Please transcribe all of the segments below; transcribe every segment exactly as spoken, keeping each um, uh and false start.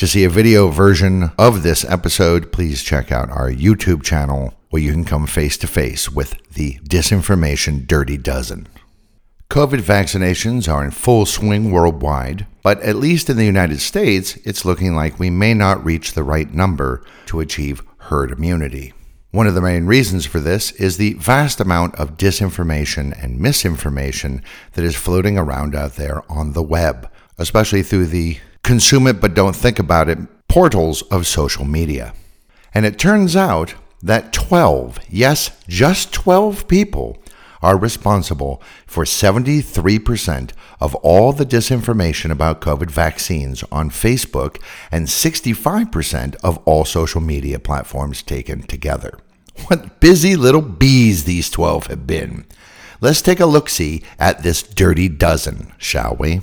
To see a video version of this episode, please check out our YouTube channel where you can come face to face with the Disinformation Dirty Dozen. COVID vaccinations are in full swing worldwide, but at least in the United States, it's looking like we may not reach the right number to achieve herd immunity. One of the main reasons for this is the vast amount of disinformation and misinformation that is floating around out there on the web, especially through the consume it but don't think about it portals of social media. And it turns out that twelve, yes, just twelve people are responsible for seventy-three percent of all the disinformation about COVID vaccines on Facebook and sixty-five percent of all social media platforms taken together. What busy little bees these twelve have been. Let's take a look-see at this dirty dozen, shall we?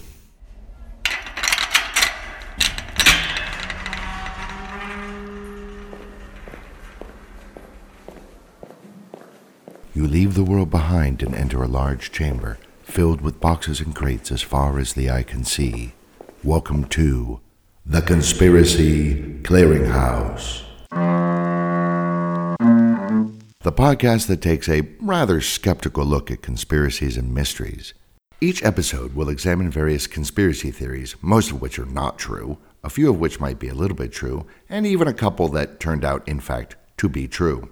You leave the world behind and enter a large chamber, filled with boxes and crates as far as the eye can see. Welcome to The Conspiracy Clearinghouse, the podcast that takes a rather skeptical look at conspiracies and mysteries. Each episode will examine various conspiracy theories, most of which are not true, a few of which might be a little bit true, and even a couple that turned out, in fact, to be true.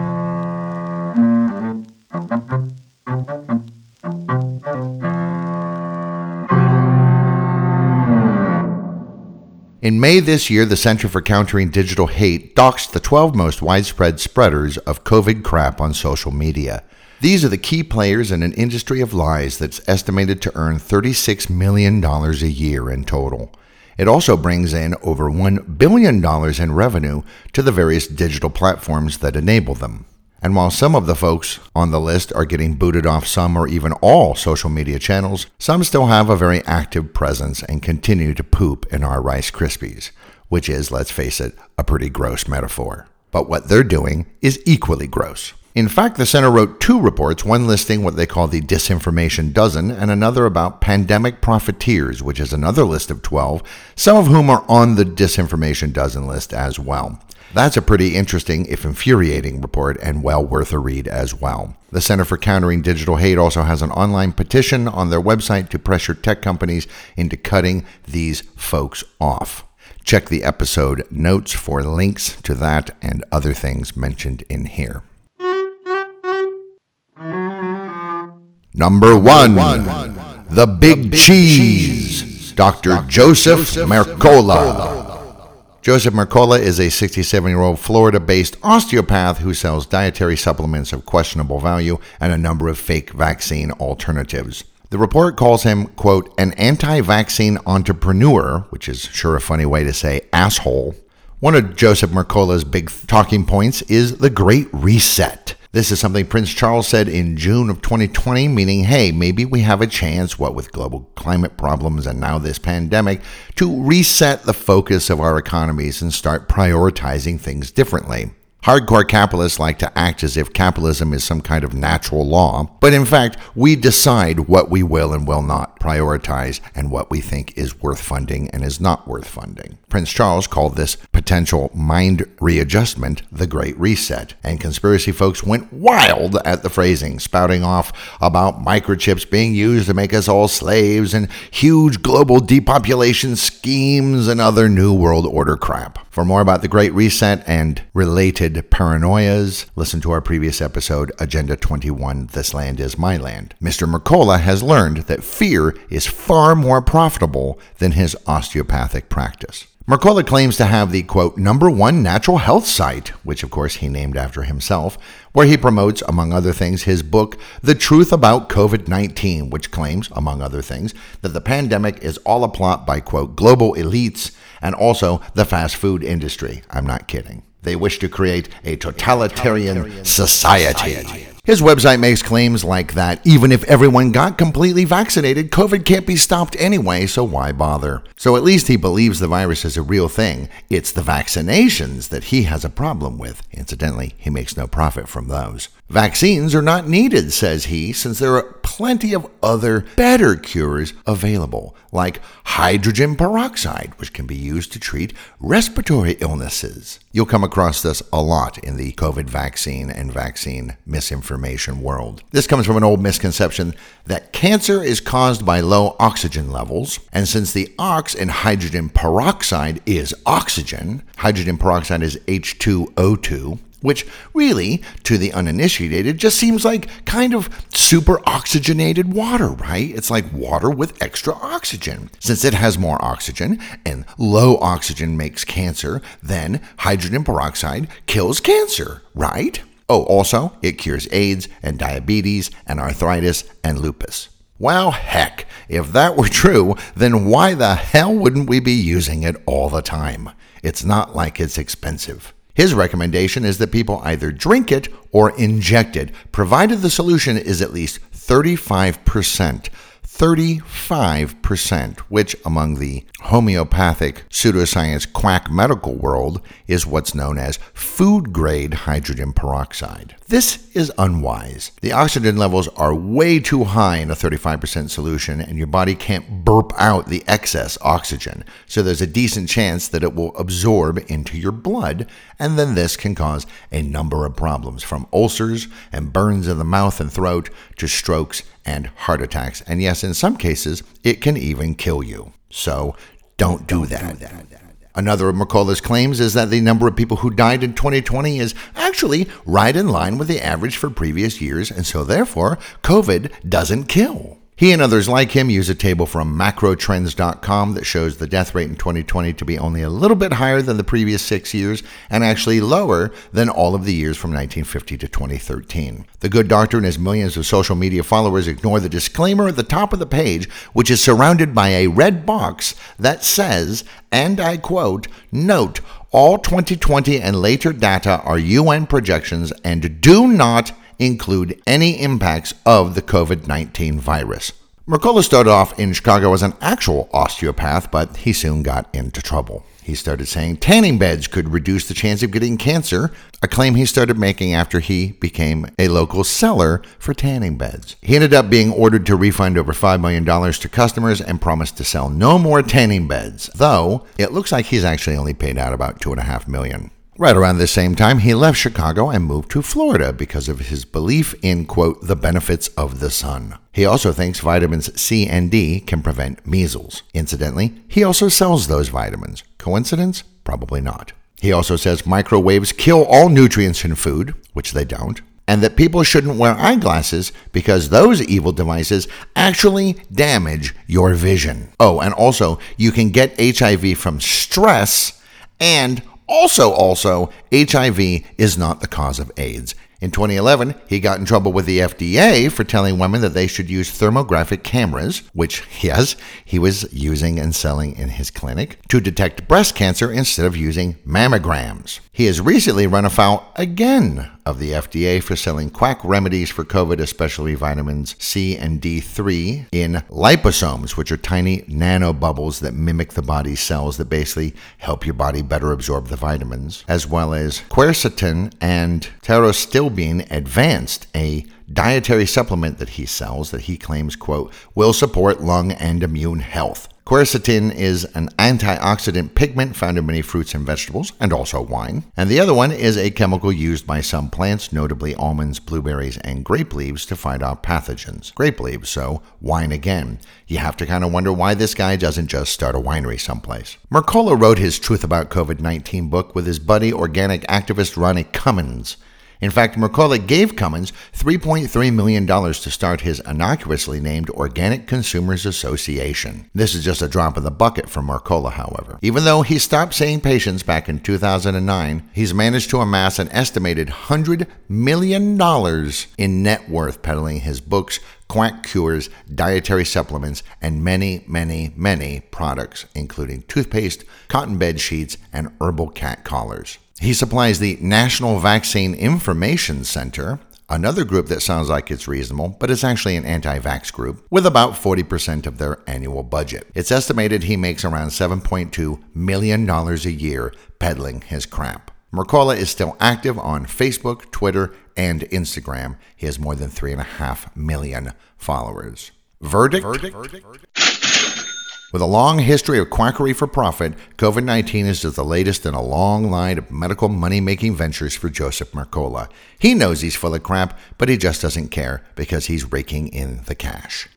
In May this year, the Center for Countering Digital Hate doxed the twelve most widespread spreaders of COVID crap on social media. These are the key players in an industry of lies that's estimated to earn thirty-six million dollars a year in total. It also brings in over one billion dollars in revenue to the various digital platforms that enable them. And while some of the folks on the list are getting booted off some or even all social media channels, some still have a very active presence and continue to poop in our Rice Krispies, which is, let's face it, a pretty gross metaphor. But what they're doing is equally gross. In fact, the center wrote two reports, one listing what they call the Disinformation Dozen and another about pandemic profiteers, which is another list of twelve, some of whom are on the Disinformation Dozen list as well. That's a pretty interesting, if infuriating, report and well worth a read as well. The Center for Countering Digital Hate also has an online petition on their website to pressure tech companies into cutting these folks off. Check the episode notes for links to that and other things mentioned in here. Number one, the Big Cheese, Doctor Joseph Mercola. Joseph Mercola is a sixty-seven-year-old Florida-based osteopath who sells dietary supplements of questionable value and a number of fake vaccine alternatives. The report calls him, quote, an anti-vaccine entrepreneur, which is sure a funny way to say asshole. One of Joseph Mercola's big talking points is the Great Reset. This is something Prince Charles said in June of twenty twenty, meaning, hey, maybe we have a chance, what with global climate problems and now this pandemic, to reset the focus of our economies and start prioritizing things differently. Hardcore capitalists like to act as if capitalism is some kind of natural law, but in fact, we decide what we will and will not prioritize and what we think is worth funding and is not worth funding. Prince Charles called this potential mind readjustment the Great Reset, and conspiracy folks went wild at the phrasing, spouting off about microchips being used to make us all slaves and huge global depopulation schemes and other New World Order crap. For more about the Great Reset and related paranoias, listen to our previous episode, Agenda twenty-one, This Land is My Land. Mister Mercola has learned that fear is far more profitable than his osteopathic practice. Mercola claims to have the, quote, number one natural health site, which of course he named after himself, where he promotes, among other things, his book, The Truth About COVID nineteen, which claims, among other things, that the pandemic is all a plot by, quote, global elites and also the fast food industry. I'm not kidding. They wish to create a totalitarian, totalitarian society. society. His website makes claims like that. Even if everyone got completely vaccinated, COVID can't be stopped anyway, so why bother? So at least he believes the virus is a real thing. It's the vaccinations that he has a problem with. Incidentally, he makes no profit from those. Vaccines are not needed, says he, since there are plenty of other better cures available, like hydrogen peroxide, which can be used to treat respiratory illnesses. You'll come across this a lot in the COVID vaccine and vaccine misinformation world. This comes from an old misconception that cancer is caused by low oxygen levels, and since the ox in hydrogen peroxide is oxygen, hydrogen peroxide is H two O two, which really, to the uninitiated, just seems like kind of super oxygenated water, right? It's like water with extra oxygen. Since it has more oxygen and low oxygen makes cancer, then hydrogen peroxide kills cancer, right? Oh, also, it cures AIDS and diabetes and arthritis and lupus. Well, heck, if that were true, then why the hell wouldn't we be using it all the time? It's not like it's expensive. His recommendation is that people either drink it or inject it, provided the solution is at least thirty-five percent. thirty-five percent, which among the homeopathic pseudoscience quack medical world is what's known as food-grade hydrogen peroxide. This is unwise. The oxygen levels are way too high in a thirty-five percent solution, and your body can't burp out the excess oxygen, so there's a decent chance that it will absorb into your blood, and then this can cause a number of problems, from ulcers and burns in the mouth and throat to strokes and heart attacks. And yes, in some cases, it can even kill you. So don't do don't that. Do that. Another of Mercola's claims is that the number of people who died in twenty twenty is actually right in line with the average for previous years, and so therefore, COVID doesn't kill. He and others like him use a table from macrotrends dot com that shows the death rate in twenty twenty to be only a little bit higher than the previous six years and actually lower than all of the years from nineteen fifty to twenty thirteen. The good doctor and his millions of social media followers ignore the disclaimer at the top of the page, which is surrounded by a red box that says, and I quote, "Note, all twenty twenty and later data are U N projections and do not include any impacts of the COVID nineteen virus." Mercola started off in Chicago as an actual osteopath, but he soon got into trouble. He started saying tanning beds could reduce the chance of getting cancer, a claim he started making after he became a local seller for tanning beds. He ended up being ordered to refund over five million dollars to customers and promised to sell no more tanning beds, though it looks like he's actually only paid out about two point five million dollars. Right around the same time, he left Chicago and moved to Florida because of his belief in, quote, the benefits of the sun. He also thinks vitamins C and D can prevent measles. Incidentally, he also sells those vitamins. Coincidence? Probably not. He also says microwaves kill all nutrients in food, which they don't, and that people shouldn't wear eyeglasses because those evil devices actually damage your vision. Oh, and also, you can get H I V from stress and Also, also, H I V is not the cause of AIDS. In twenty eleven, he got in trouble with the F D A for telling women that they should use thermographic cameras, which, yes, he was using and selling in his clinic, to detect breast cancer instead of using mammograms. He has recently run afoul again of the F D A for selling quack remedies for COVID, especially vitamins C and D three, in liposomes, which are tiny nanobubbles that mimic the body's cells that basically help your body better absorb the vitamins, as well as quercetin and pterostilbene advanced, a dietary supplement that he sells that he claims, quote, will support lung and immune health. Quercetin is an antioxidant pigment found in many fruits and vegetables, and also wine. And the other one is a chemical used by some plants, notably almonds, blueberries, and grape leaves, to fight off pathogens. Grape leaves, so wine again. You have to kind of wonder why this guy doesn't just start a winery someplace. Mercola wrote his Truth About COVID nineteen book with his buddy, organic activist Ronnie Cummins. In fact, Mercola gave Cummins three point three million dollars to start his innocuously named Organic Consumers Association. This is just a drop in the bucket for Mercola, however. Even though he stopped seeing patients back in two thousand nine, he's managed to amass an estimated one hundred million dollars in net worth peddling his books, quack cures, dietary supplements, and many, many, many products, including toothpaste, cotton bed sheets, and herbal cat collars. He supplies the National Vaccine Information Center, another group that sounds like it's reasonable, but it's actually an anti-vax group, with about forty percent of their annual budget. It's estimated he makes around seven point two million dollars a year peddling his crap. Mercola is still active on Facebook, Twitter, and Instagram. He has more than three point five million followers. Verdict? Verdict? With a long history of quackery for profit, COVID nineteen is just the latest in a long line of medical money-making ventures for Joseph Mercola. He knows he's full of crap, but he just doesn't care because he's raking in the cash.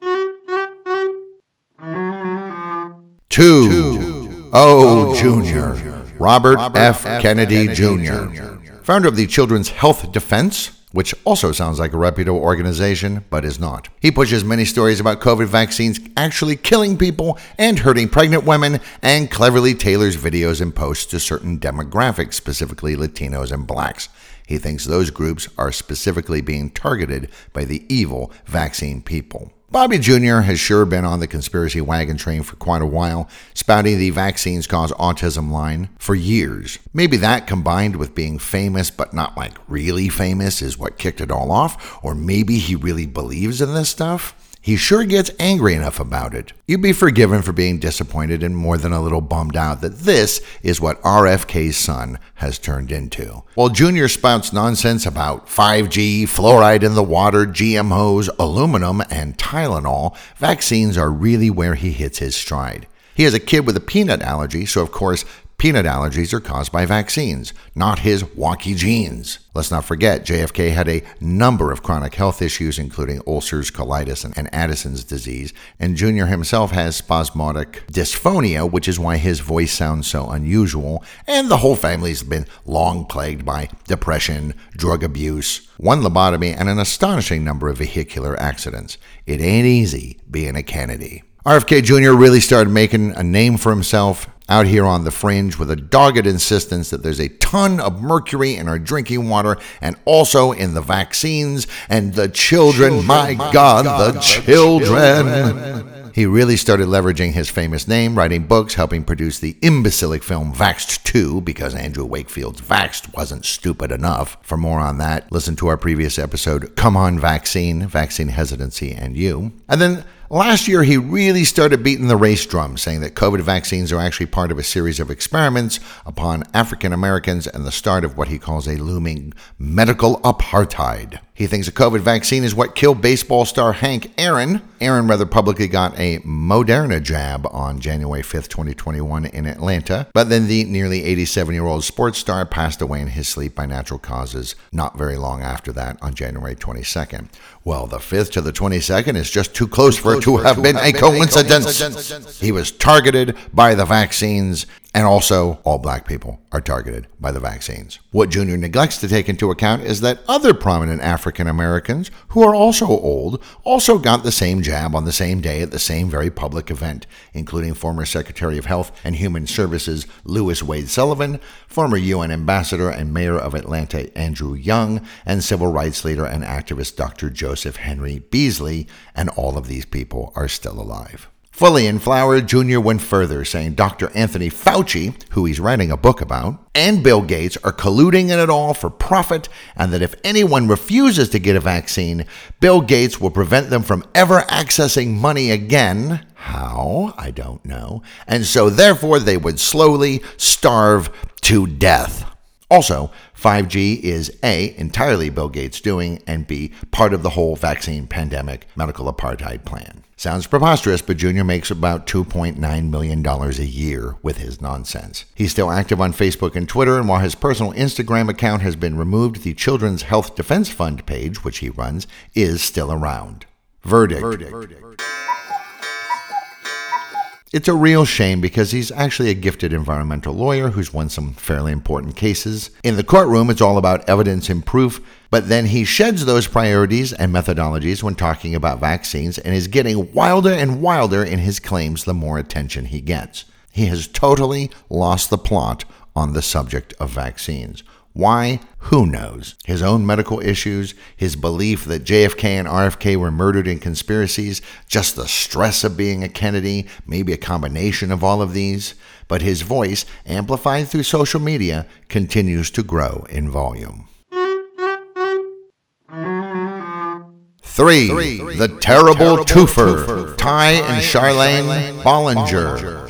two oh Junior Robert F. Kennedy Junior, founder of the Children's Health Defense, which also sounds like a reputable organization, but is not. He pushes many stories about COVID vaccines actually killing people and hurting pregnant women, and cleverly tailors videos and posts to certain demographics, specifically Latinos and blacks. He thinks those groups are specifically being targeted by the evil vaccine people. Bobby Junior has sure been on the conspiracy wagon train for quite a while, spouting the vaccines cause autism line for years. Maybe that, combined with being famous but not like really famous, is what kicked it all off, or maybe he really believes in this stuff. He sure gets angry enough about it. You'd be forgiven for being disappointed and more than a little bummed out that this is what R F K's son has turned into. While Junior spouts nonsense about five G, fluoride in the water, G M Os, aluminum, and Tylenol, vaccines are really where he hits his stride. He has a kid with a peanut allergy, so of course, peanut allergies are caused by vaccines, not his wonky genes. Let's not forget, J F K had a number of chronic health issues, including ulcers, colitis, and Addison's disease, and Junior himself has spasmodic dysphonia, which is why his voice sounds so unusual, and the whole family's been long plagued by depression, drug abuse, one lobotomy, and an astonishing number of vehicular accidents. It ain't easy being a Kennedy. R F K Junior really started making a name for himself out here on the fringe with a dogged insistence that there's a ton of mercury in our drinking water and also in the vaccines and the children, children my, my God, God the children. children. He really started leveraging his famous name, writing books, helping produce the imbecilic film Vaxter two, because Andrew Wakefield's Vaxed wasn't stupid enough. For more on that, listen to our previous episode, Come On Vaccine, Vaccine Hesitancy and You. And then last year, he really started beating the race drum, saying that COVID vaccines are actually part of a series of experiments upon African Americans and the start of what he calls a looming medical apartheid. He thinks a COVID vaccine is what killed baseball star Hank Erin. Erin rather publicly got a Moderna jab on January fifth, twenty twenty-one in Atlanta, but then the nearly eighty-seven-year-old sports star passed away in his sleep by natural causes not very long after that on January twenty-second. Well, the fifth to the twenty-second is just too close for it to have been a coincidence. He was targeted by the vaccines, and also all black people are targeted by the vaccines. What Junior neglects to take into account is that other prominent African Americans, who are also old, also got the same jab on the same day at the same very public event, including former Secretary of Health and Human Services Lewis Wade Sullivan, former U N Ambassador and Mayor of Atlanta Andrew Young, and civil rights leader and activist Doctor Joseph Henry Beasley, and all of these people are still alive. Fully in flower, Junior went further, saying Doctor Anthony Fauci, who he's writing a book about, and Bill Gates are colluding in it all for profit, and that if anyone refuses to get a vaccine, Bill Gates will prevent them from ever accessing money again. How? I don't know. And so therefore, they would slowly starve to death. Also, five G is A, entirely Bill Gates doing, and B, part of the whole vaccine pandemic medical apartheid plan. Sounds preposterous, but Junior makes about two point nine million dollars a year with his nonsense. He's still active on Facebook and Twitter, and while his personal Instagram account has been removed, the Children's Health Defense Fund page, which he runs, is still around. Verdict. Verdict. Verdict. It's a real shame because he's actually a gifted environmental lawyer who's won some fairly important cases. In the courtroom, it's all about evidence and proof, but then he sheds those priorities and methodologies when talking about vaccines and is getting wilder and wilder in his claims the more attention he gets. He has totally lost the plot on the subject of vaccines. Why? Who knows? His own medical issues, his belief that J F K and R F K were murdered in conspiracies, just the stress of being a Kennedy, maybe a combination of all of these. but his voice, amplified through social media, continues to grow in volume. Three, Three the, the terrible, terrible twofer, twofer, Ty and Charlene Bollinger. Bollinger.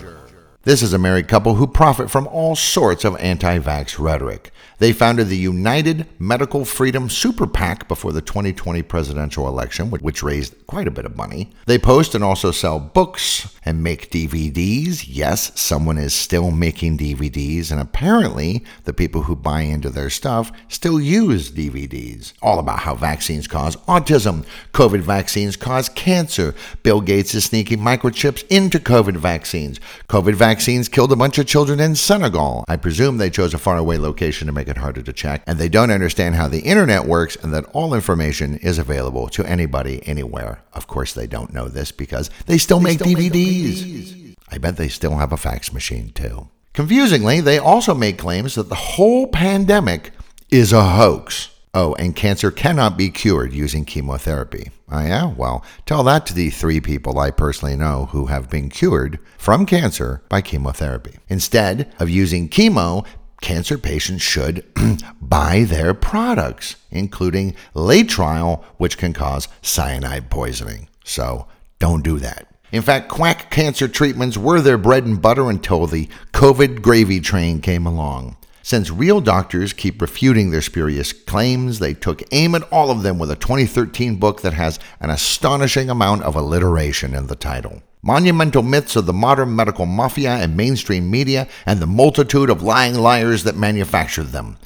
This is a married couple who profit from all sorts of anti-vax rhetoric. They founded the United Medical Freedom Super PAC before the twenty twenty presidential election, which raised quite a bit of money. They post and also sell books and make D V Ds. Yes, someone is still making D V Ds, and apparently the people who buy into their stuff still use D V Ds. All about how vaccines cause autism, COVID vaccines cause cancer, Bill Gates is sneaking microchips into COVID vaccines, COVID vaccines killed a bunch of children in Senegal. I presume they chose a faraway location to make it harder to check, and they don't understand how the internet works and that all information is available to anybody, anywhere. Of course, they don't know this because they still they make still D V Ds. Make D V Ds. I bet they still have a fax machine too. Confusingly, they also make claims that the whole pandemic is a hoax. Oh, and cancer cannot be cured using chemotherapy. Oh yeah? Well, tell that to the three people I personally know who have been cured from cancer by chemotherapy. Instead of using chemo, cancer patients should buy their products, including Laetrile, which can cause cyanide poisoning. So don't do that. In fact, quack cancer treatments were their bread and butter until the COVID gravy train came along. Since real doctors keep refuting their spurious claims, they took aim at all of them with a twenty thirteen book that has an astonishing amount of alliteration in the title. Monumental myths of the modern medical mafia and mainstream media and the multitude of lying liars that manufactured them.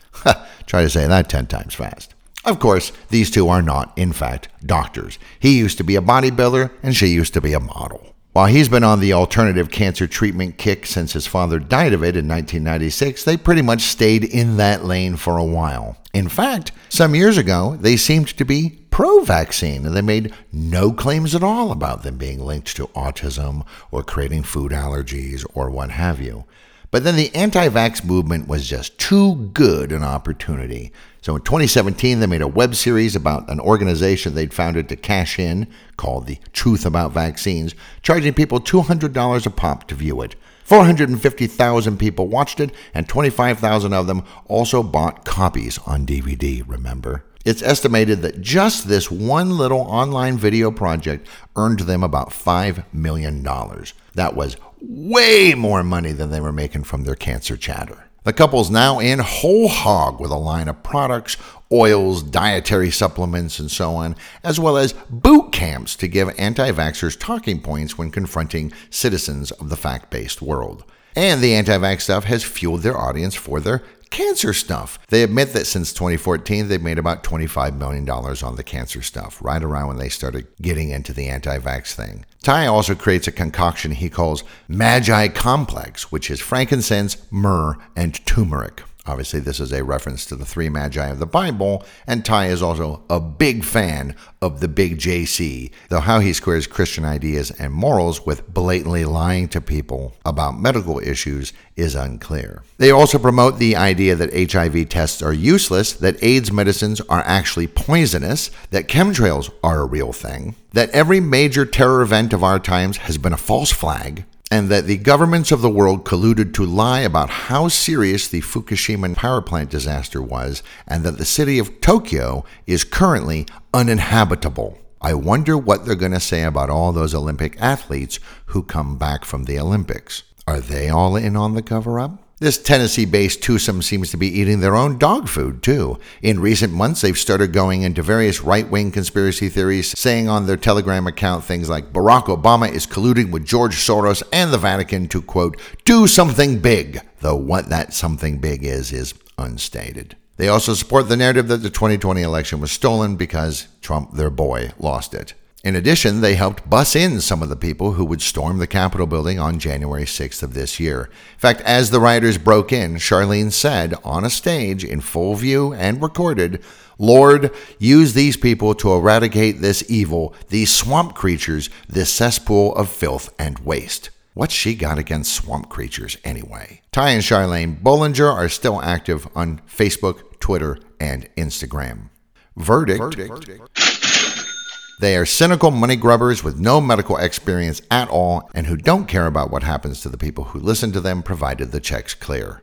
Try to say that ten times fast. Of course, these two are not, in fact, doctors. He used to be a bodybuilder and she used to be a model. While he's been on the alternative cancer treatment kick since his father died of it in nineteen ninety-six, they pretty much stayed in that lane for a while. In fact, some years ago, they seemed to be pro-vaccine, and they made no claims at all about them being linked to autism or creating food allergies or what have you. But then the anti-vax movement was just too good an opportunity. So in twenty seventeen, they made a web series about an organization they'd founded to cash in called The Truth About Vaccines, charging people two hundred dollars a pop to view it. four hundred fifty thousand people watched it, and twenty-five thousand of them also bought copies on D V D, remember? It's estimated that just this one little online video project earned them about five million dollars. That was way more money than they were making from their cancer chatter. The couple's now in whole hog with a line of products, oils, dietary supplements, and so on, as well as boot camps to give anti-vaxxers talking points when confronting citizens of the fact-based world. And the anti-vax stuff has fueled their audience for their cancer stuff. They admit that since twenty fourteen, they've made about twenty-five million dollars on the cancer stuff, right around when they started getting into the anti-vax thing. Ty also creates a concoction he calls Magi Complex, which is frankincense, myrrh, and turmeric. Obviously, this is a reference to the three magi of the Bible, and Ty is also a big fan of the big J C, though how he squares Christian ideas and morals with blatantly lying to people about medical issues is unclear. They also promote the idea that H I V tests are useless, that AIDS medicines are actually poisonous, that chemtrails are a real thing, that every major terror event of our times has been a false flag, and that the governments of the world colluded to lie about how serious the Fukushima power plant disaster was, and that the city of Tokyo is currently uninhabitable. I wonder what they're going to say about all those Olympic athletes who come back from the Olympics. Are they all in on the cover-up? This Tennessee-based twosome seems to be eating their own dog food, too. In recent months, they've started going into various right-wing conspiracy theories, saying on their Telegram account things like Barack Obama is colluding with George Soros and the Vatican to, quote, do something big, though what that something big is is unstated. They also support the narrative that the twenty twenty election was stolen because Trump, their boy, lost it. In addition, they helped bus in some of the people who would storm the Capitol building on January sixth of this year. In fact, as the rioters broke in, Charlene said on a stage in full view and recorded, "Lord, use these people to eradicate this evil, these swamp creatures, this cesspool of filth and waste." What's she got against swamp creatures anyway? Ty and Charlene Bollinger are still active on Facebook, Twitter, and Instagram. Verdict. Verdict. Verdict. They are cynical money grubbers with no medical experience at all and who don't care about what happens to the people who listen to them, provided the checks clear.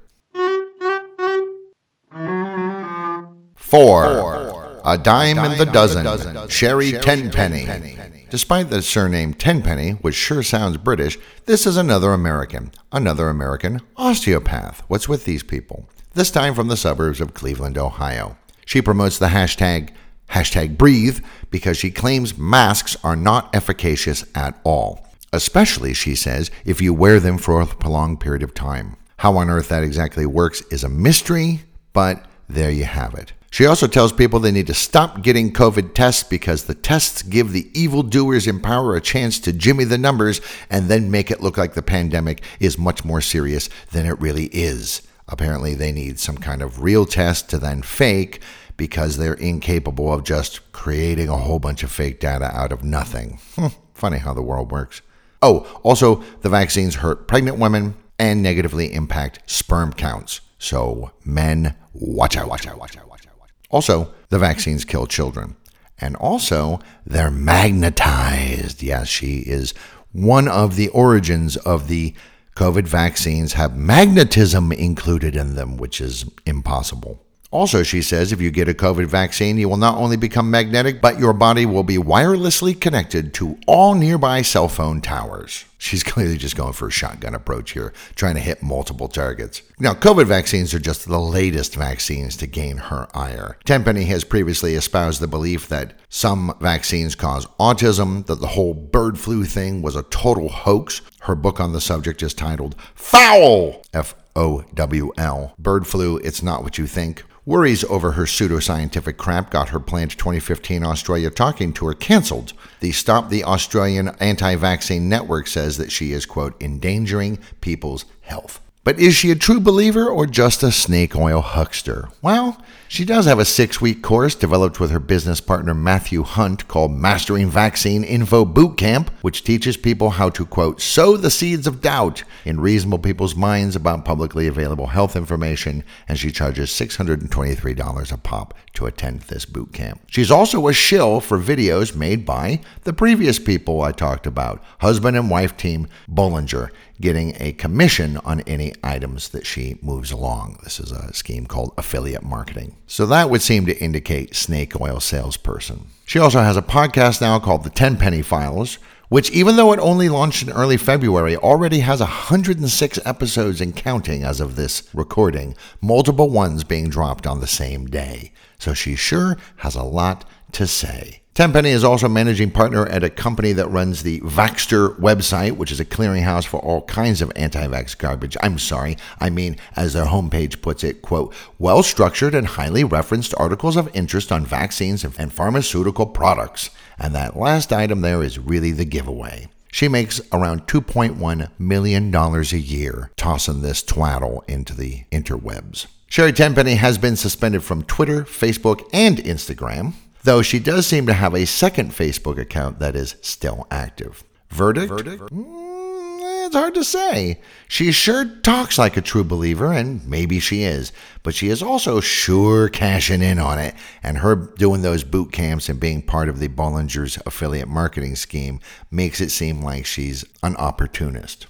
Four. A dime in the dozen. Sherri Tenpenny. Despite the surname Tenpenny, which sure sounds British, this is another American. Another American osteopath. What's with these people? This time from the suburbs of Cleveland, Ohio. She promotes the hashtag Hashtag breathe because she claims masks are not efficacious at all, especially, she says, if you wear them for a prolonged period of time. How on earth that exactly works is a mystery, but there you have it. She also tells people they need to stop getting COVID tests because the tests give the evildoers in power a chance to jimmy the numbers and then make it look like the pandemic is much more serious than it really is. Apparently, they need some kind of real test to then fake, because they're incapable of just creating a whole bunch of fake data out of nothing. Hmm, funny how the world works. Oh, also, the vaccines hurt pregnant women and negatively impact sperm counts. So, men, watch out, watch out, watch out, watch out, watch out. Also, the vaccines kill children. And also, they're magnetized. Yes, she is one of the origins of the COVID vaccines have magnetism included in them, which is impossible. Also, she says, if you get a COVID vaccine, you will not only become magnetic, but your body will be wirelessly connected to all nearby cell phone towers. She's clearly just going for a shotgun approach here, trying to hit multiple targets. Now, COVID vaccines are just the latest vaccines to gain her ire. Tenpenny has previously espoused the belief that some vaccines cause autism, that the whole bird flu thing was a total hoax. Her book on the subject is titled Fowl, F O W L. Bird flu, it's not what you think. Worries over her pseudoscientific crap got her planned twenty fifteen Australia talking tour cancelled. The Stop the Australian Anti-Vaccine Network says that she is, quote, endangering people's health. But is she a true believer or just a snake oil huckster? Well, she does have a six-week course developed with her business partner Matthew Hunt called Mastering Vaccine Info Bootcamp, which teaches people how to, quote, sow the seeds of doubt in reasonable people's minds about publicly available health information, and she charges six hundred twenty-three dollars a pop to attend this bootcamp. She's also a shill for videos made by the previous people I talked about, husband and wife team Bollinger, getting a commission on any items that she moves along. This is a scheme called affiliate marketing. So that would seem to indicate snake oil salesperson. She also has a podcast now called The Tenpenny Files, which even though it only launched in early February, already has one hundred six episodes and counting as of this recording, multiple ones being dropped on the same day. So she sure has a lot to say. Tenpenny is also managing partner at a company that runs the Vaxter website, which is a clearinghouse for all kinds of anti-vax garbage. I'm sorry, I mean, as their homepage puts it, quote, well-structured and highly referenced articles of interest on vaccines and pharmaceutical products. And that last item there is really the giveaway. She makes around two point one million dollars a year tossing this twaddle into the interwebs. Sherri Tenpenny has been suspended from Twitter, Facebook, and Instagram, though she does seem to have a second Facebook account that is still active. Verdict? Verdict? Mm, it's hard to say. She sure talks like a true believer, and maybe she is, but she is also sure cashing in on it, and her doing those boot camps and being part of the Bollinger's affiliate marketing scheme makes it seem like she's an opportunist.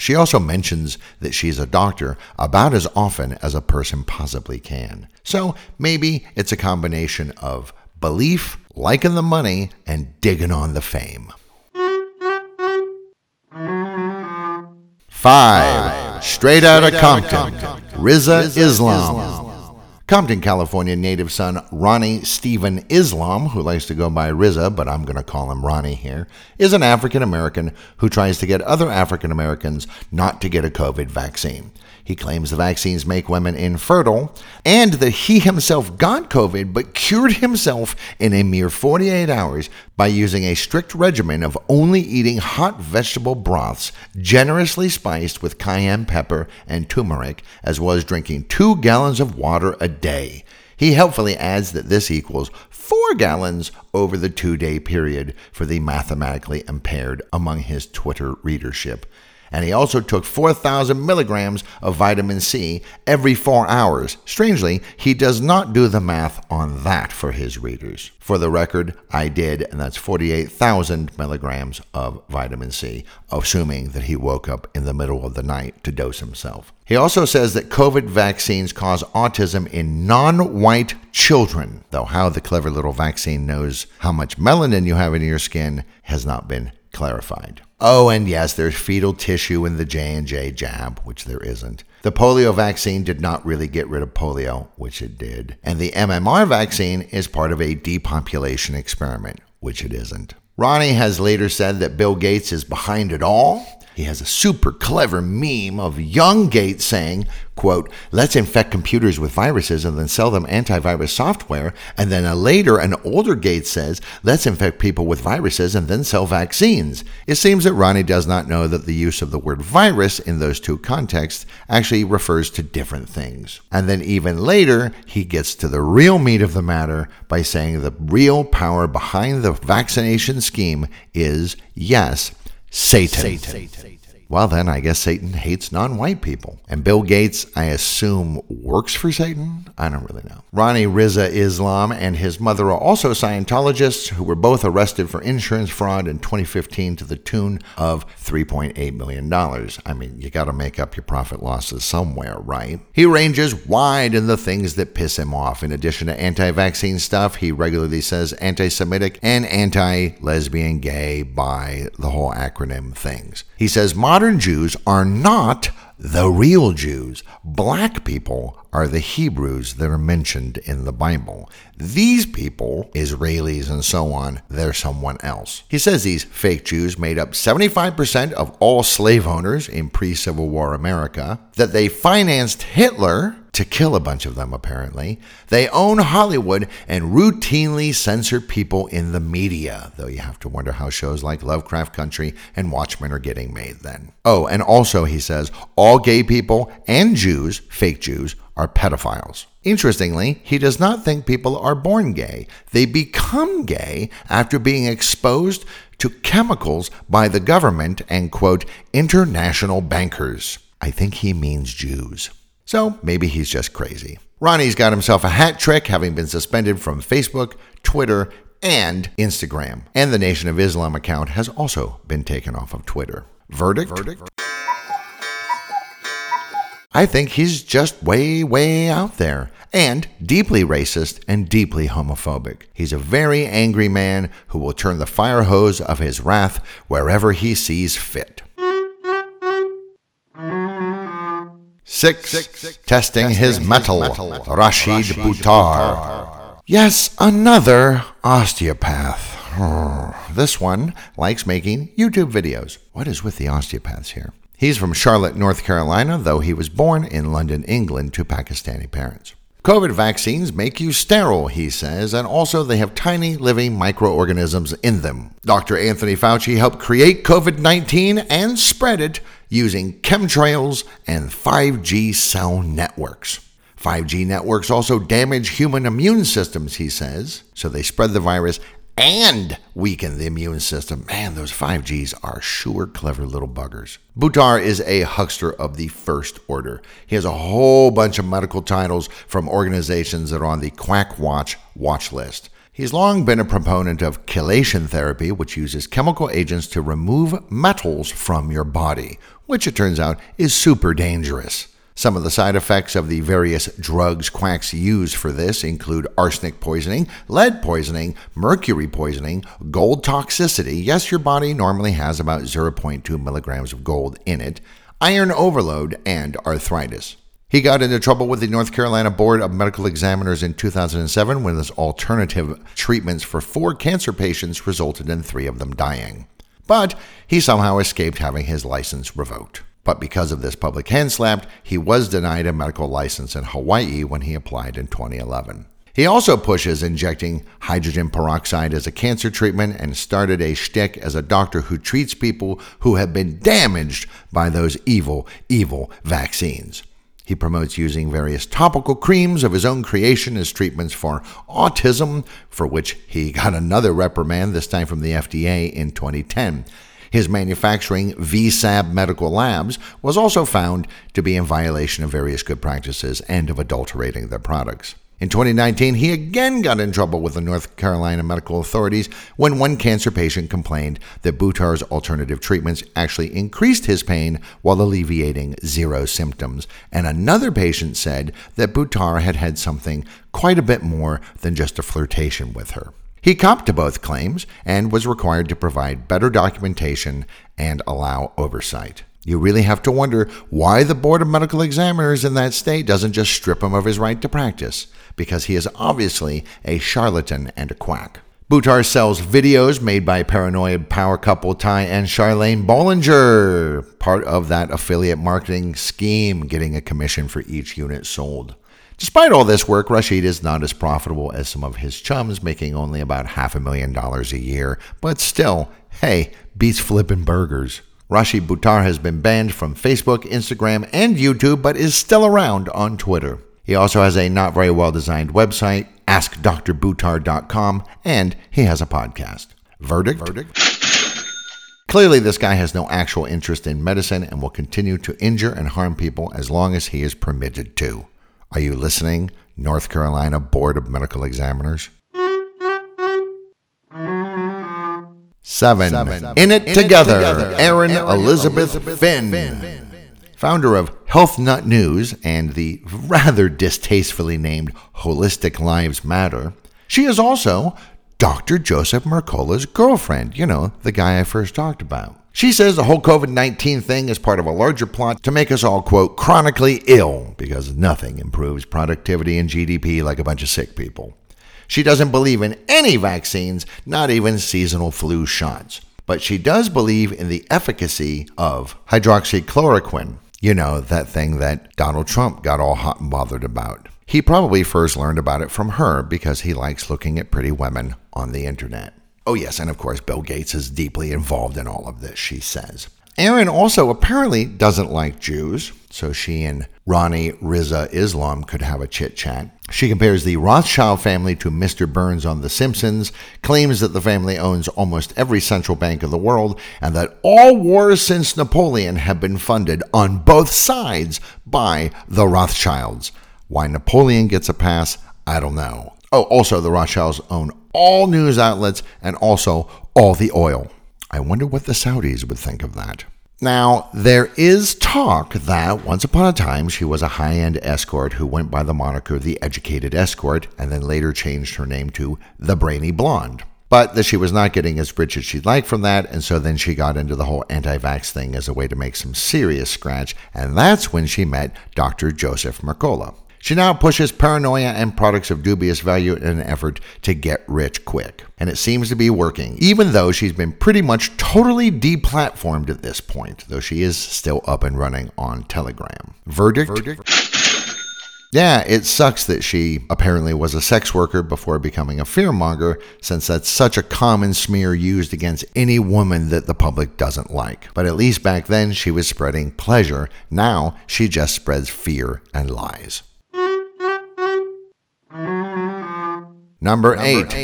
She also mentions that she's a doctor about as often as a person possibly can. So maybe it's a combination of belief, liking the money, and digging on the fame. Five. Straight out of Compton, Rizza Islam. Compton, California native son Ronnie Stephen Islam, who likes to go by Rizza, but I'm going to call him Ronnie here, is an African-American who tries to get other African-Americans not to get a COVID vaccine. He claims the vaccines make women infertile and that he himself got COVID but cured himself in a mere forty-eight hours by using a strict regimen of only eating hot vegetable broths generously spiced with cayenne pepper and turmeric, as well as drinking two gallons of water a day. He helpfully adds that this equals four gallons over the two-day period for the mathematically impaired among his Twitter readership. and he also took four thousand milligrams of vitamin C every four hours. Strangely, he does not do the math on that for his readers. For the record, I did, and that's forty-eight thousand milligrams of vitamin C, assuming that he woke up in the middle of the night to dose himself. He also says that COVID vaccines cause autism in non-white children, though how the clever little vaccine knows how much melanin you have in your skin has not been clarified. Oh, and yes, there's fetal tissue in the J and J jab, which there isn't. The polio vaccine did not really get rid of polio, which it did. And the M M R vaccine is part of a depopulation experiment, which it isn't. Ronnie has later said that Bill Gates is behind it all. He has a super clever meme of young Gates saying, quote, let's infect computers with viruses and then sell them antivirus software. And then a later, an older Gates says, let's infect people with viruses and then sell vaccines. It seems that Ronnie does not know that the use of the word virus in those two contexts actually refers to different things. And then even later, he gets to the real meat of the matter by saying the real power behind the vaccination scheme is, yes, Satan. Satan. Satan. Well then, I guess Satan hates non-white people. And Bill Gates, I assume, works for Satan? I don't really know. Ronnie Rizza Islam and his mother are also Scientologists who were both arrested for insurance fraud in twenty fifteen to the tune of three point eight million dollars. I mean, you gotta make up your profit losses somewhere, right? He ranges wide in the things that piss him off. In addition to anti-vaccine stuff, he regularly says anti-Semitic and anti-lesbian, gay, bi, the whole acronym things. He says, modern Jews are not the real Jews. Black people are the Hebrews that are mentioned in the Bible. These people, Israelis and so on, they're someone else. He says these fake Jews made up seventy-five percent of all slave owners in pre-Civil War America, that they financed Hitler to kill a bunch of them, apparently. They own Hollywood and routinely censor people in the media, though you have to wonder how shows like Lovecraft Country and Watchmen are getting made then. Oh, and also, he says, all gay people and Jews, fake Jews, are pedophiles. Interestingly, he does not think people are born gay. They become gay after being exposed to chemicals by the government and, quote, international bankers. I think he means Jews. So maybe he's just crazy. Ronnie's got himself a hat trick, having been suspended from Facebook, Twitter, and Instagram. And the Nation of Islam account has also been taken off of Twitter. Verdict? Verdict? I think he's just way, way out there, and deeply racist and deeply homophobic. He's a very angry man who will turn the fire hose of his wrath wherever he sees fit. Six, six, six, testing, testing his, his metal, metal. Rashid, Rashid Buttar. Buttar. Yes, another osteopath. This one likes making YouTube videos. What is with the osteopaths here? He's from Charlotte, North Carolina, though he was born in London, England, to Pakistani parents. COVID vaccines make you sterile, he says, and also they have tiny living microorganisms in them. Doctor Anthony Fauci helped create COVID nineteen and spread it using chemtrails and five G cell networks. five G networks also damage human immune systems, he says, so they spread the virus and weaken the immune system. Man, those five Gs are sure clever little buggers. Buttar is a huckster of the first order. He has a whole bunch of medical titles from organizations that are on the Quack Watch watch list. He's long been a proponent of chelation therapy, which uses chemical agents to remove metals from your body, which it turns out is super dangerous. Some of the side effects of the various drugs quacks use for this include arsenic poisoning, lead poisoning, mercury poisoning, gold toxicity. Yes, your body normally has about zero point two milligrams of gold in it, iron overload, and arthritis. He got into trouble with the North Carolina Board of Medical Examiners in two thousand seven when his alternative treatments for four cancer patients resulted in three of them dying. But he somehow escaped having his license revoked. But because of this public hand slap, he was denied a medical license in Hawaii when he applied in twenty eleven. He also pushes injecting hydrogen peroxide as a cancer treatment and started a shtick as a doctor who treats people who have been damaged by those evil, evil vaccines. He promotes using various topical creams of his own creation as treatments for autism, for which he got another reprimand, this time from the F D A in twenty ten. His manufacturing, V SAB Medical Labs, was also found to be in violation of various good practices and of adulterating their products. In twenty nineteen, he again got in trouble with the North Carolina medical authorities when one cancer patient complained that Buttar's alternative treatments actually increased his pain while alleviating zero symptoms. And another patient said that Buttar had had something quite a bit more than just a flirtation with her. He copped to both claims and was required to provide better documentation and allow oversight. You really have to wonder why the Board of Medical Examiners in that state doesn't just strip him of his right to practice, because he is obviously a charlatan and a quack. Buttar sells videos made by paranoid power couple Ty and Charlene Bollinger, part of that affiliate marketing scheme, getting a commission for each unit sold. Despite all this work, Rashid is not as profitable as some of his chums, making only about half a million dollars a year. But still, hey, beats flipping burgers. Rashid Buttar has been banned from Facebook, Instagram, and YouTube, but is still around on Twitter. He also has a not very well-designed website, ask dr buttar dot com, and he has a podcast. Verdict? Verdict? Clearly, this guy has no actual interest in medicine and will continue to injure and harm people as long as he is permitted to. Are you listening, North Carolina Board of Medical Examiners? Seven. Seven. In it, in together. it together, Erin Elizabeth, Elizabeth Finn, Finn, founder of Health Nut News and the rather distastefully named Holistic Lives Matter. She is also Doctor Joseph Mercola's girlfriend, you know, the guy I first talked about. She says the whole covid nineteen thing is part of a larger plot to make us all, quote, chronically ill, because nothing improves productivity and G D P like a bunch of sick people. She doesn't believe in any vaccines, not even seasonal flu shots. But she does believe in the efficacy of hydroxychloroquine. You know, that thing that Donald Trump got all hot and bothered about. He probably first learned about it from her because he likes looking at pretty women on the internet. Oh yes, and of course Bill Gates is deeply involved in all of this, she says. Erin also apparently doesn't like Jews, so she and Ronnie Rizza Islam could have a chit-chat. She compares the Rothschild family to Mister Burns on The Simpsons, claims that the family owns almost every central bank in the world, and that all wars since Napoleon have been funded on both sides by the Rothschilds. Why Napoleon gets a pass, I don't know. Oh, also the Rothschilds own all news outlets and also all the oil. I wonder what the Saudis would think of that. Now, there is talk that once upon a time she was a high-end escort who went by the moniker The Educated Escort and then later changed her name to The Brainy Blonde. But that she was not getting as rich as she'd like from that, and so then she got into the whole anti-vax thing as a way to make some serious scratch, and that's when she met Doctor Joseph Mercola. She now pushes paranoia and products of dubious value in an effort to get rich quick. And it seems to be working, even though she's been pretty much totally deplatformed at this point, though she is still up and running on Telegram. Verdict? Verdict? Yeah, it sucks that she apparently was a sex worker before becoming a fearmonger, since that's such a common smear used against any woman that the public doesn't like. But at least back then, she was spreading pleasure. Now, she just spreads fear and lies. Number eight,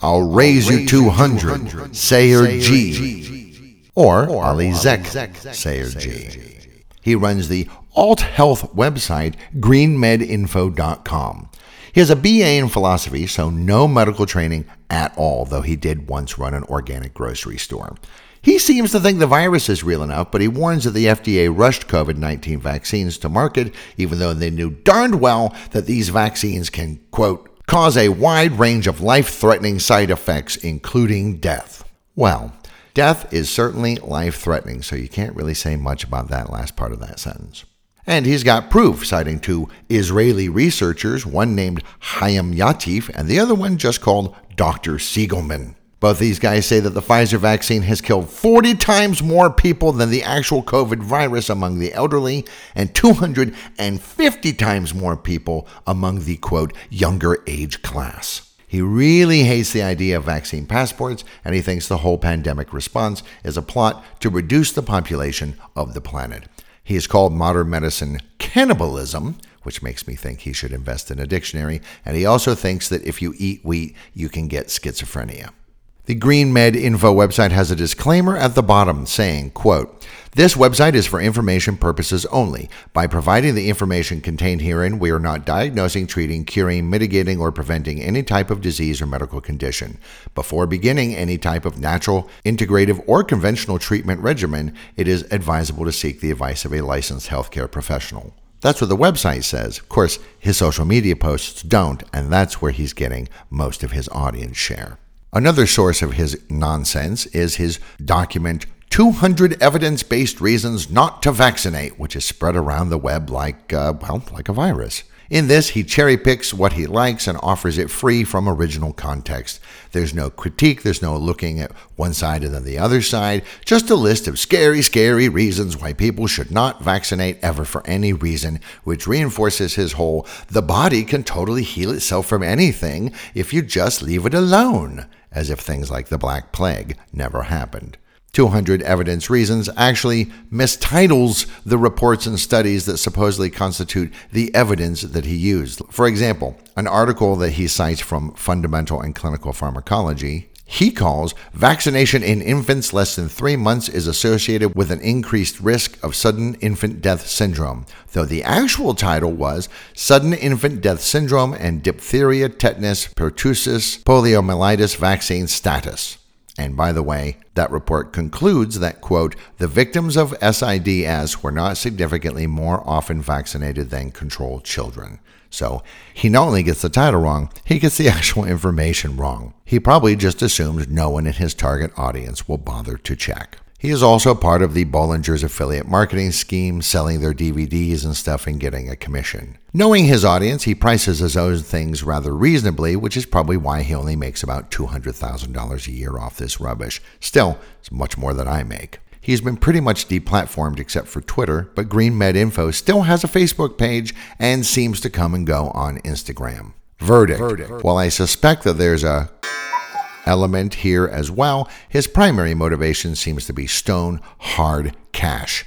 I'll raise you two hundred, Sayer G, or Ali Zek, Sayer G. He runs the alt-health website, green med info dot com. He has a B A in philosophy, so no medical training at all, though he did once run an organic grocery store. He seems to think the virus is real enough, but he warns that the F D A rushed covid nineteen vaccines to market, even though they knew darned well that these vaccines can, quote, cause a wide range of life-threatening side effects, including death. Well, death is certainly life-threatening, so you can't really say much about that last part of that sentence. And he's got proof, citing two Israeli researchers, one named Chaim Yatif and the other one just called Doctor Siegelman. Both these guys say that the Pfizer vaccine has killed forty times more people than the actual COVID virus among the elderly and two hundred fifty times more people among the, quote, younger age class. He really hates the idea of vaccine passports, and he thinks the whole pandemic response is a plot to reduce the population of the planet. He has called modern medicine cannibalism, which makes me think he should invest in a dictionary, and he also thinks that if you eat wheat, you can get schizophrenia. The Green Med Info website has a disclaimer at the bottom saying, quote, "This website is for information purposes only. By providing the information contained herein, we are not diagnosing, treating, curing, mitigating, or preventing any type of disease or medical condition. Before beginning any type of natural, integrative, or conventional treatment regimen, it is advisable to seek the advice of a licensed healthcare professional." That's what the website says. Of course, his social media posts don't, and that's where he's getting most of his audience share. Another source of his nonsense is his document, two hundred Evidence-Based Reasons Not to Vaccinate, which is spread around the web like, uh, well, like a virus. In this, he cherry-picks what he likes and offers it free from original context. There's no critique, there's no looking at one side and then the other side, just a list of scary, scary reasons why people should not vaccinate ever for any reason, which reinforces his whole, the body can totally heal itself from anything if you just leave it alone, as if things like the Black Plague never happened. two hundred Evidence Reasons actually mistitles the reports and studies that supposedly constitute the evidence that he used. For example, an article that he cites from Fundamental and Clinical Pharmacology, he calls "Vaccination in Infants Less Than Three Months is Associated with an Increased Risk of Sudden Infant Death Syndrome," though the actual title was "Sudden Infant Death Syndrome and Diphtheria, Tetanus, Pertussis, Poliomyelitis Vaccine Status." And by the way, that report concludes that, quote, "The victims of S I D S were not significantly more often vaccinated than control children." So he not only gets the title wrong, he gets the actual information wrong. He probably just assumes no one in his target audience will bother to check. He is also part of the Bollinger's affiliate marketing scheme, selling their D V Ds and stuff and getting a commission. Knowing his audience, he prices his own things rather reasonably, which is probably why he only makes about two hundred thousand dollars a year off this rubbish. Still, it's much more than I make. He's been pretty much deplatformed except for Twitter, but Green Med Info still has a Facebook page and seems to come and go on Instagram. Verdict. Verdict. While I suspect that there's a element here as well, his primary motivation seems to be stone hard cash.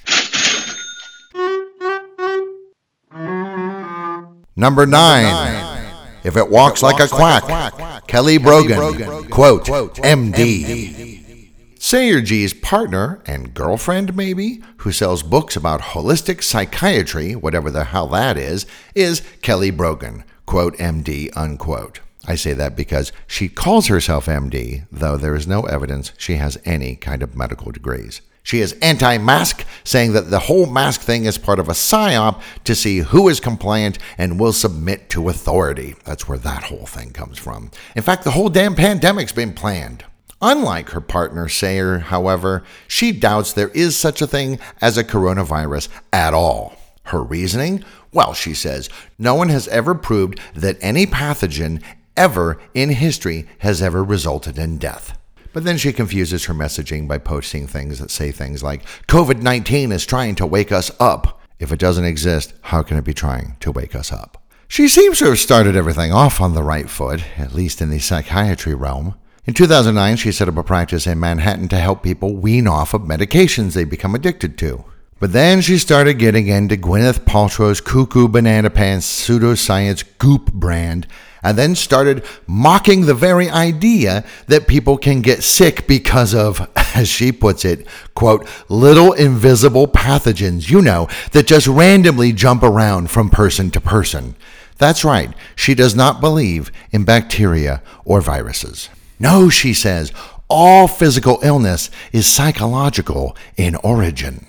Number nine. Number nine. If it walks, if it walks like, a quack, like a quack, Kelly Brogan, Brogan, Brogan quote, quote, M D. M D. Sayer G's partner and girlfriend, maybe, who sells books about holistic psychiatry, whatever the hell that is, is Kelly Brogan, quote, M D, unquote. I say that because she calls herself M D, though there is no evidence she has any kind of medical degrees. She is anti-mask, saying that the whole mask thing is part of a psyop to see who is compliant and will submit to authority. That's where that whole thing comes from. In fact, the whole damn pandemic's been planned. Unlike her partner, Sayer, however, she doubts there is such a thing as a coronavirus at all. Her reasoning? Well, she says, no one has ever proved that any pathogen ever in history has ever resulted in death. But then she confuses her messaging by posting things that say things like, COVID nineteen is trying to wake us up. If it doesn't exist, how can it be trying to wake us up? She seems to have started everything off on the right foot, at least in the psychiatry realm. In two thousand nine, she set up a practice in Manhattan to help people wean off of medications they become addicted to. But then she started getting into Gwyneth Paltrow's cuckoo banana pants pseudoscience goop brand, and then started mocking the very idea that people can get sick because of, as she puts it, quote, little invisible pathogens, you know, that just randomly jump around from person to person. That's right, she does not believe in bacteria or viruses. No, she says, all physical illness is psychological in origin.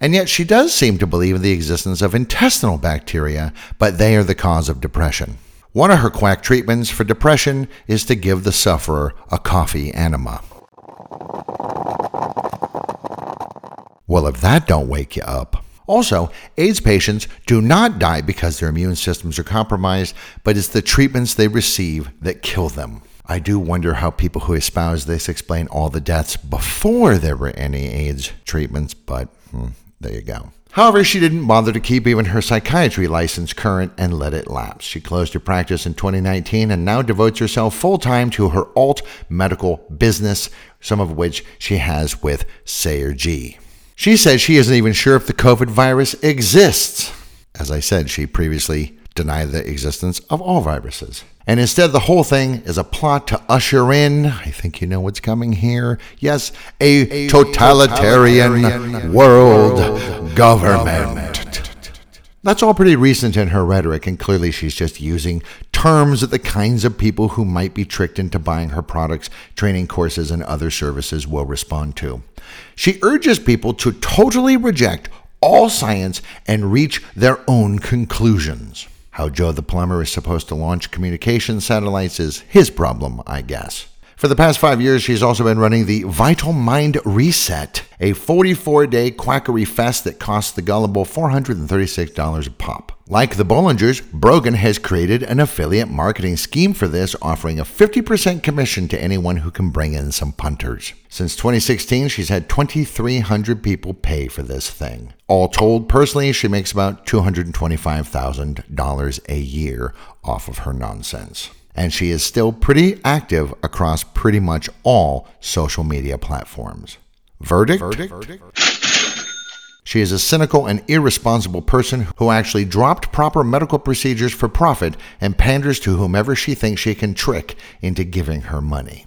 And yet she does seem to believe in the existence of intestinal bacteria, but they are the cause of depression. One of her quack treatments for depression is to give the sufferer a coffee enema. Well, if that don't wake you up. Also, AIDS patients do not die because their immune systems are compromised, but it's the treatments they receive that kill them. I do wonder how people who espouse this explain all the deaths before there were any AIDS treatments, but hmm. There you go. However, she didn't bother to keep even her psychiatry license current and let it lapse. She closed her practice in twenty nineteen and now devotes herself full-time to her alt medical business, some of which she has with Sayer G. She says she isn't even sure if the COVID virus exists. As I said, she previously deny the existence of all viruses. And instead, the whole thing is a plot to usher in, I think you know what's coming here, yes, a, a totalitarian, totalitarian world, world government. government. That's all pretty recent in her rhetoric, and clearly she's just using terms that the kinds of people who might be tricked into buying her products, training courses, and other services will respond to. She urges people to totally reject all science and reach their own conclusions. How Joe the Plumber is supposed to launch communication satellites is his problem, I guess. For the past five years, she's also been running the Vital Mind Reset, a forty-four day quackery fest that costs the gullible four hundred thirty-six dollars a pop. Like the Bollingers, Brogan has created an affiliate marketing scheme for this, offering a fifty percent commission to anyone who can bring in some punters. Since twenty sixteen, she's had twenty-three hundred people pay for this thing. All told, personally, she makes about two hundred twenty-five thousand dollars a year off of her nonsense. And she is still pretty active across pretty much all social media platforms. Verdict? Verdict? Verdict? She is a cynical and irresponsible person who actually dropped proper medical procedures for profit and panders to whomever she thinks she can trick into giving her money.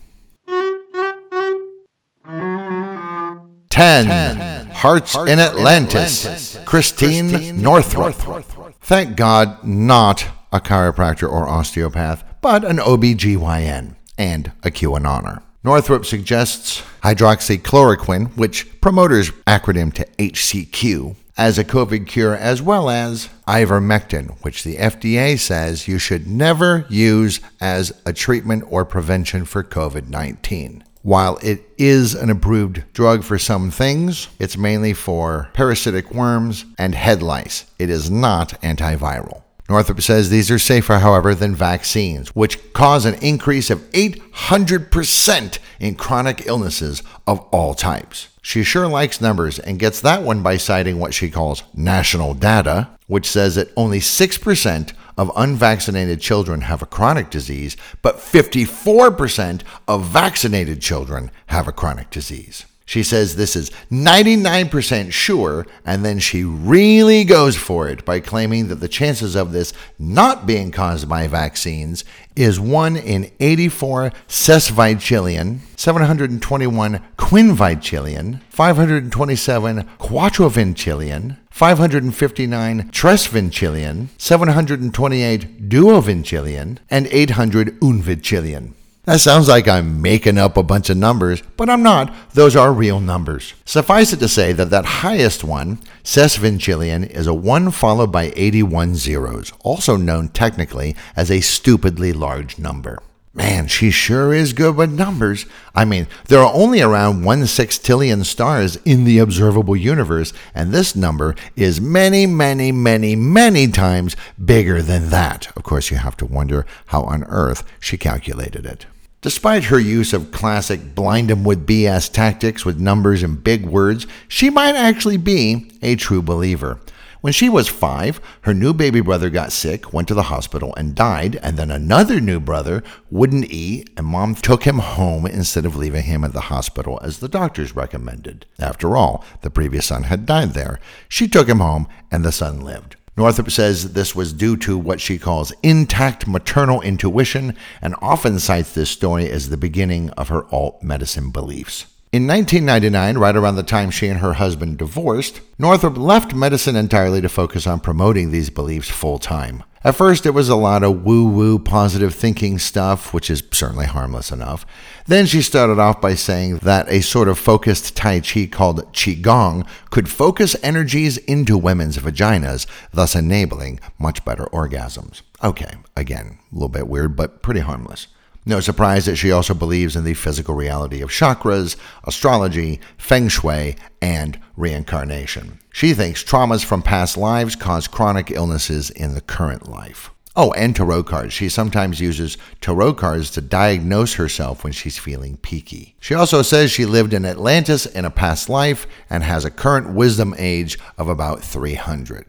ten. Ten. Hearts, Hearts in Atlantis. In Atlantis. Christiane, Christiane Northrup. Northrup. Thank God, not a chiropractor or osteopath, but an O B G Y N and a QAnoner. Northrup suggests hydroxychloroquine, which promoters acronym to H C Q, as a COVID cure, as well as ivermectin, which the F D A says you should never use as a treatment or prevention for COVID nineteen. While it is an approved drug for some things, it's mainly for parasitic worms and head lice. It is not antiviral. Northrup says these are safer, however, than vaccines, which cause an increase of eight hundred percent in chronic illnesses of all types. She sure likes numbers and gets that one by citing what she calls national data, which says that only six percent of unvaccinated children have a chronic disease, but fifty-four percent of vaccinated children have a chronic disease. She says this is ninety-nine percent sure, and then she really goes for it by claiming that the chances of this not being caused by vaccines is one in eighty-four sesquivitellian, seven hundred twenty-one quinvitellian, five hundred twenty-seven quatrovintilian, five hundred fifty-nine tresvintilian, seven hundred twenty-eight duovintilian, and eight hundred unvintilian. That sounds like I'm making up a bunch of numbers, but I'm not. Those are real numbers. Suffice it to say that that highest one, sesquivintilian, is a one followed by eighty-one zeros, also known technically as a stupidly large number. Man, she sure is good with numbers. I mean, there are only around one sextillion stars in the observable universe, and this number is many, many, many, many times bigger than that. Of course, you have to wonder how on earth she calculated it. Despite her use of classic blind 'em with B S tactics with numbers and big words, she might actually be a true believer. When she was five, her new baby brother got sick, went to the hospital, and died, and then another new brother wouldn't eat, and Mom took him home instead of leaving him at the hospital as the doctors recommended. After all, the previous son had died there. She took him home, and the son lived. Northrup says this was due to what she calls intact maternal intuition, and often cites this story as the beginning of her alt medicine beliefs. In nineteen ninety-nine, right around the time she and her husband divorced, Northrup left medicine entirely to focus on promoting these beliefs full-time. At first, it was a lot of woo-woo positive thinking stuff, which is certainly harmless enough. Then she started off by saying that a sort of focused Tai Chi called Qigong could focus energies into women's vaginas, thus enabling much better orgasms. Okay, again, a little bit weird, but pretty harmless. No surprise that she also believes in the physical reality of chakras, astrology, feng shui, and reincarnation. She thinks traumas from past lives cause chronic illnesses in the current life. Oh, and tarot cards. She sometimes uses tarot cards to diagnose herself when she's feeling peaky. She also says she lived in Atlantis in a past life and has a current wisdom age of about three hundred.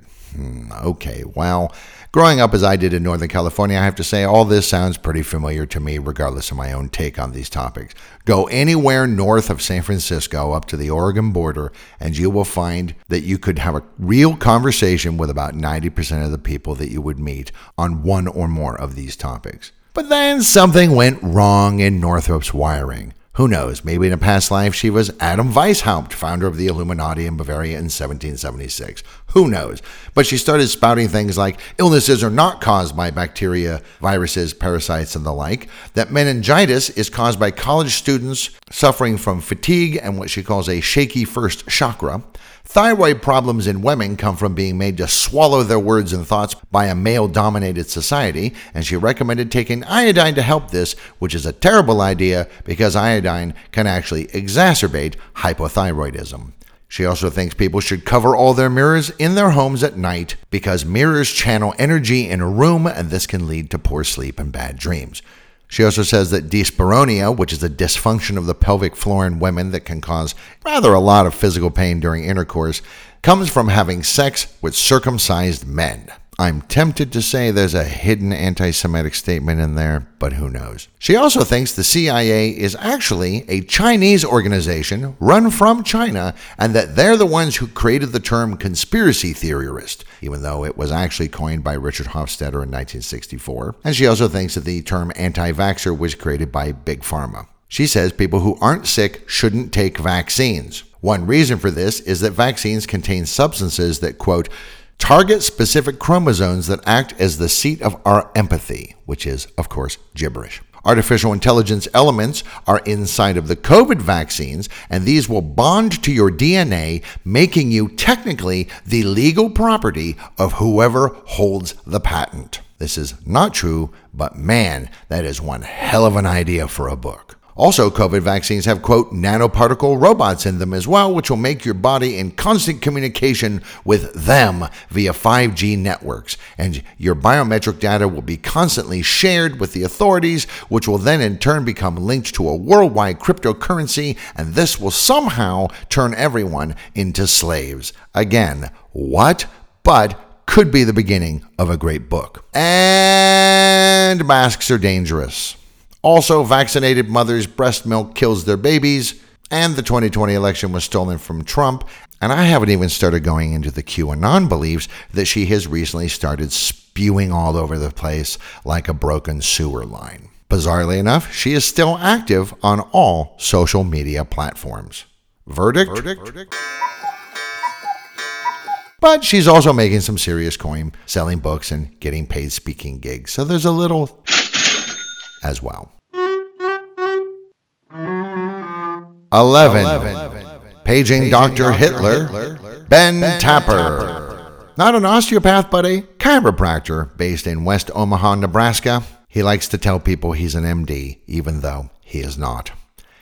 Okay, wow. Growing up as I did in Northern California, I have to say all this sounds pretty familiar to me, regardless of my own take on these topics. Go anywhere north of San Francisco up to the Oregon border, and you will find that you could have a real conversation with about ninety percent of the people that you would meet on one or more of these topics. But then something went wrong in Northrup's wiring. Who knows, maybe in a past life she was Adam Weishaupt, founder of the Illuminati in Bavaria in seventeen seventy-six. Who knows? But she started spouting things like illnesses are not caused by bacteria, viruses, parasites, and the like, that meningitis is caused by college students suffering from fatigue and what she calls a shaky first chakra. Thyroid problems in women come from being made to swallow their words and thoughts by a male-dominated society, and she recommended taking iodine to help this, which is a terrible idea because iodine can actually exacerbate hypothyroidism. She also thinks people should cover all their mirrors in their homes at night because mirrors channel energy in a room, and this can lead to poor sleep and bad dreams. She also says that dyspareunia, which is a dysfunction of the pelvic floor in women that can cause rather a lot of physical pain during intercourse, comes from having sex with circumcised men. I'm tempted to say there's a hidden anti-Semitic statement in there, but who knows. She also thinks the C I A is actually a Chinese organization run from China and that they're the ones who created the term conspiracy theorist, even though it was actually coined by Richard Hofstadter in nineteen sixty-four. And she also thinks that the term anti-vaxxer was created by Big Pharma. She says people who aren't sick shouldn't take vaccines. One reason for this is that vaccines contain substances that, quote, target specific chromosomes that act as the seat of our empathy, which is, of course, gibberish. Artificial intelligence elements are inside of the COVID vaccines, and these will bond to your D N A, making you technically the legal property of whoever holds the patent. This is not true, but man, that is one hell of an idea for a book. Also, COVID vaccines have, quote, nanoparticle robots in them as well, which will make your body in constant communication with them via five G networks. And your biometric data will be constantly shared with the authorities, which will then in turn become linked to a worldwide cryptocurrency, and this will somehow turn everyone into slaves. Again, what? But could be the beginning of a great book. And masks are dangerous. Also, vaccinated mothers' breast milk kills their babies, and the twenty twenty election was stolen from Trump, and I haven't even started going into the QAnon beliefs that she has recently started spewing all over the place like a broken sewer line. Bizarrely enough, she is still active on all social media platforms. Verdict? Verdict? Verdict? But she's also making some serious coin, selling books, and getting paid speaking gigs, so there's a little as well. eleven. eleven. Paging, Paging Doctor Hitler. Hitler. Ben, Ben Tapper. Tapper. Not an osteopath, but a chiropractor based in West Omaha, Nebraska. He likes to tell people he's an M D, even though he is not.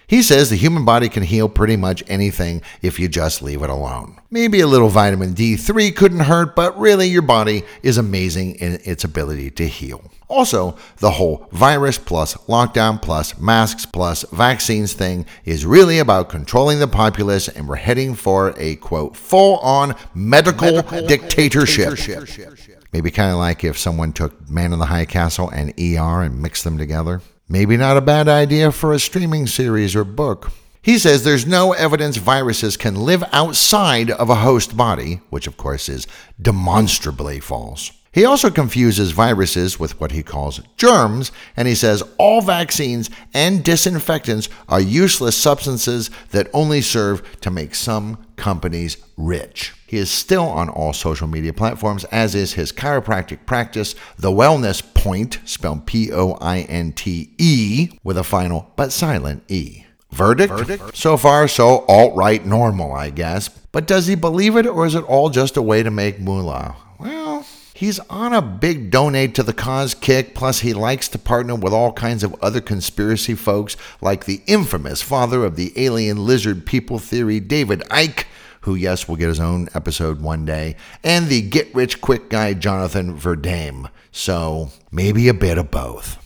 He says the human body can heal pretty much anything if you just leave it alone. Maybe a little vitamin D three couldn't hurt, but really your body is amazing in its ability to heal. Also, the whole virus plus lockdown plus masks plus vaccines thing is really about controlling the populace, and we're heading for a, quote, full-on medical, medical dictatorship. dictatorship. Maybe kind of like if someone took Man in the High Castle and E R and mixed them together. Maybe not a bad idea for a streaming series or book. He says there's no evidence viruses can live outside of a host body, which of course is demonstrably false. He also confuses viruses with what he calls germs, and he says all vaccines and disinfectants are useless substances that only serve to make some companies rich. He is still on all social media platforms, as is his chiropractic practice, The Wellness Point, spelled P O I N T E, with a final but silent E. Verdict? Verdict? So far, so alt-right normal, I guess. But does he believe it, or is it all just a way to make moolah? Well, he's on a big donate to the cause kick, plus he likes to partner with all kinds of other conspiracy folks, like the infamous father of the alien lizard people theory, David Icke, who, yes, will get his own episode one day, and the get-rich-quick guy, Jonathan Verdame. So, maybe a bit of both.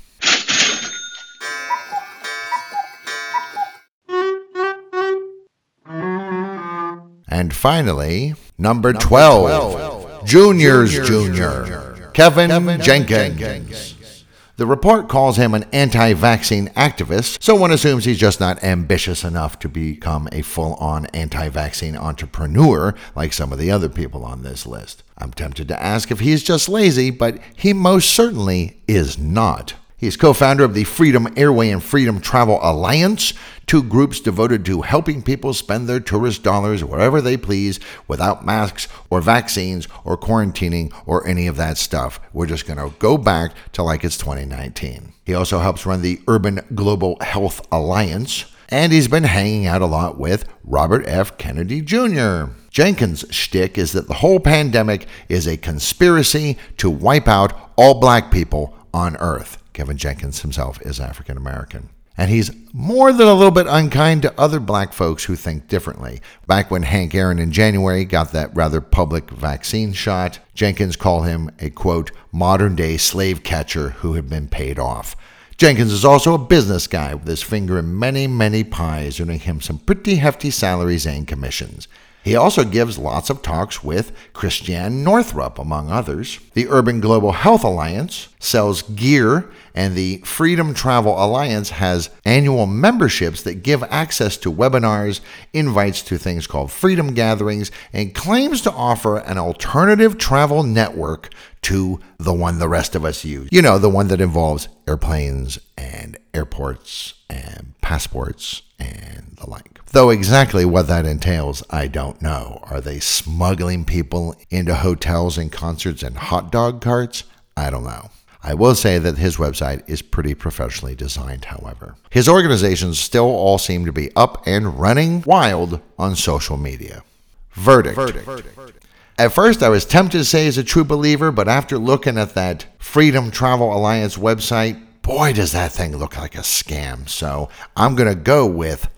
And finally, number, number twelve. twelve. Junior's Junior, Kevin, Kevin Jenkins. Jenkins. The report calls him an anti-vaccine activist, so one assumes he's just not ambitious enough to become a full-on anti-vaccine entrepreneur like some of the other people on this list. I'm tempted to ask if he's just lazy, but he most certainly is not. He's co-founder of the Freedom Airway and Freedom Travel Alliance, two groups devoted to helping people spend their tourist dollars wherever they please without masks or vaccines or quarantining or any of that stuff. We're just going to go back to like it's twenty nineteen. He also helps run the Urban Global Health Alliance, and he's been hanging out a lot with Robert F. Kennedy Junior Jenkins' shtick is that the whole pandemic is a conspiracy to wipe out all black people on Earth. Kevin Jenkins himself is African American. And he's more than a little bit unkind to other black folks who think differently. Back when Hank Erin in January got that rather public vaccine shot, Jenkins called him a, quote, modern-day slave catcher who had been paid off. Jenkins is also a business guy with his finger in many, many pies, earning him some pretty hefty salaries and commissions. He also gives lots of talks with Christiane Northrup, among others. The Urban Global Health Alliance sells gear, and the Freedom Travel Alliance has annual memberships that give access to webinars, invites to things called freedom gatherings, and claims to offer an alternative travel network to the one the rest of us use. You know, the one that involves airplanes and airports and passports and the like. Though exactly what that entails, I don't know. Are they smuggling people into hotels and concerts and hot dog carts? I don't know. I will say that his website is pretty professionally designed, however. His organizations still all seem to be up and running wild on social media. Verdict. Verdict. Verdict. At first, I was tempted to say he's a true believer, but after looking at that Freedom Travel Alliance website, boy, does that thing look like a scam. So I'm going to go with...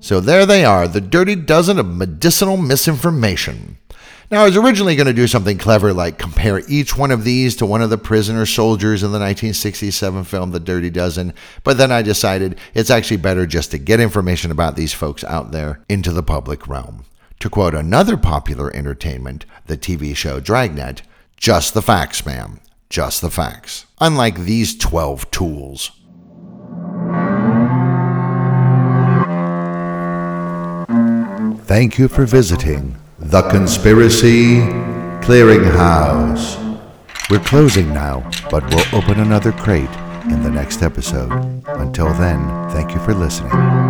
So there they are, the dirty dozen of medicinal misinformation. Now, I was originally going to do something clever like compare each one of these to one of the prisoner soldiers in the nineteen sixty-seven film The Dirty Dozen, but then I decided it's actually better just to get information about these folks out there into the public realm. To quote another popular entertainment, the T V show Dragnet, just the facts, ma'am, just the facts. Unlike these twelve tools. Thank you for visiting The Conspiracy Clearinghouse. We're closing now, but we'll open another crate in the next episode. Until then, thank you for listening.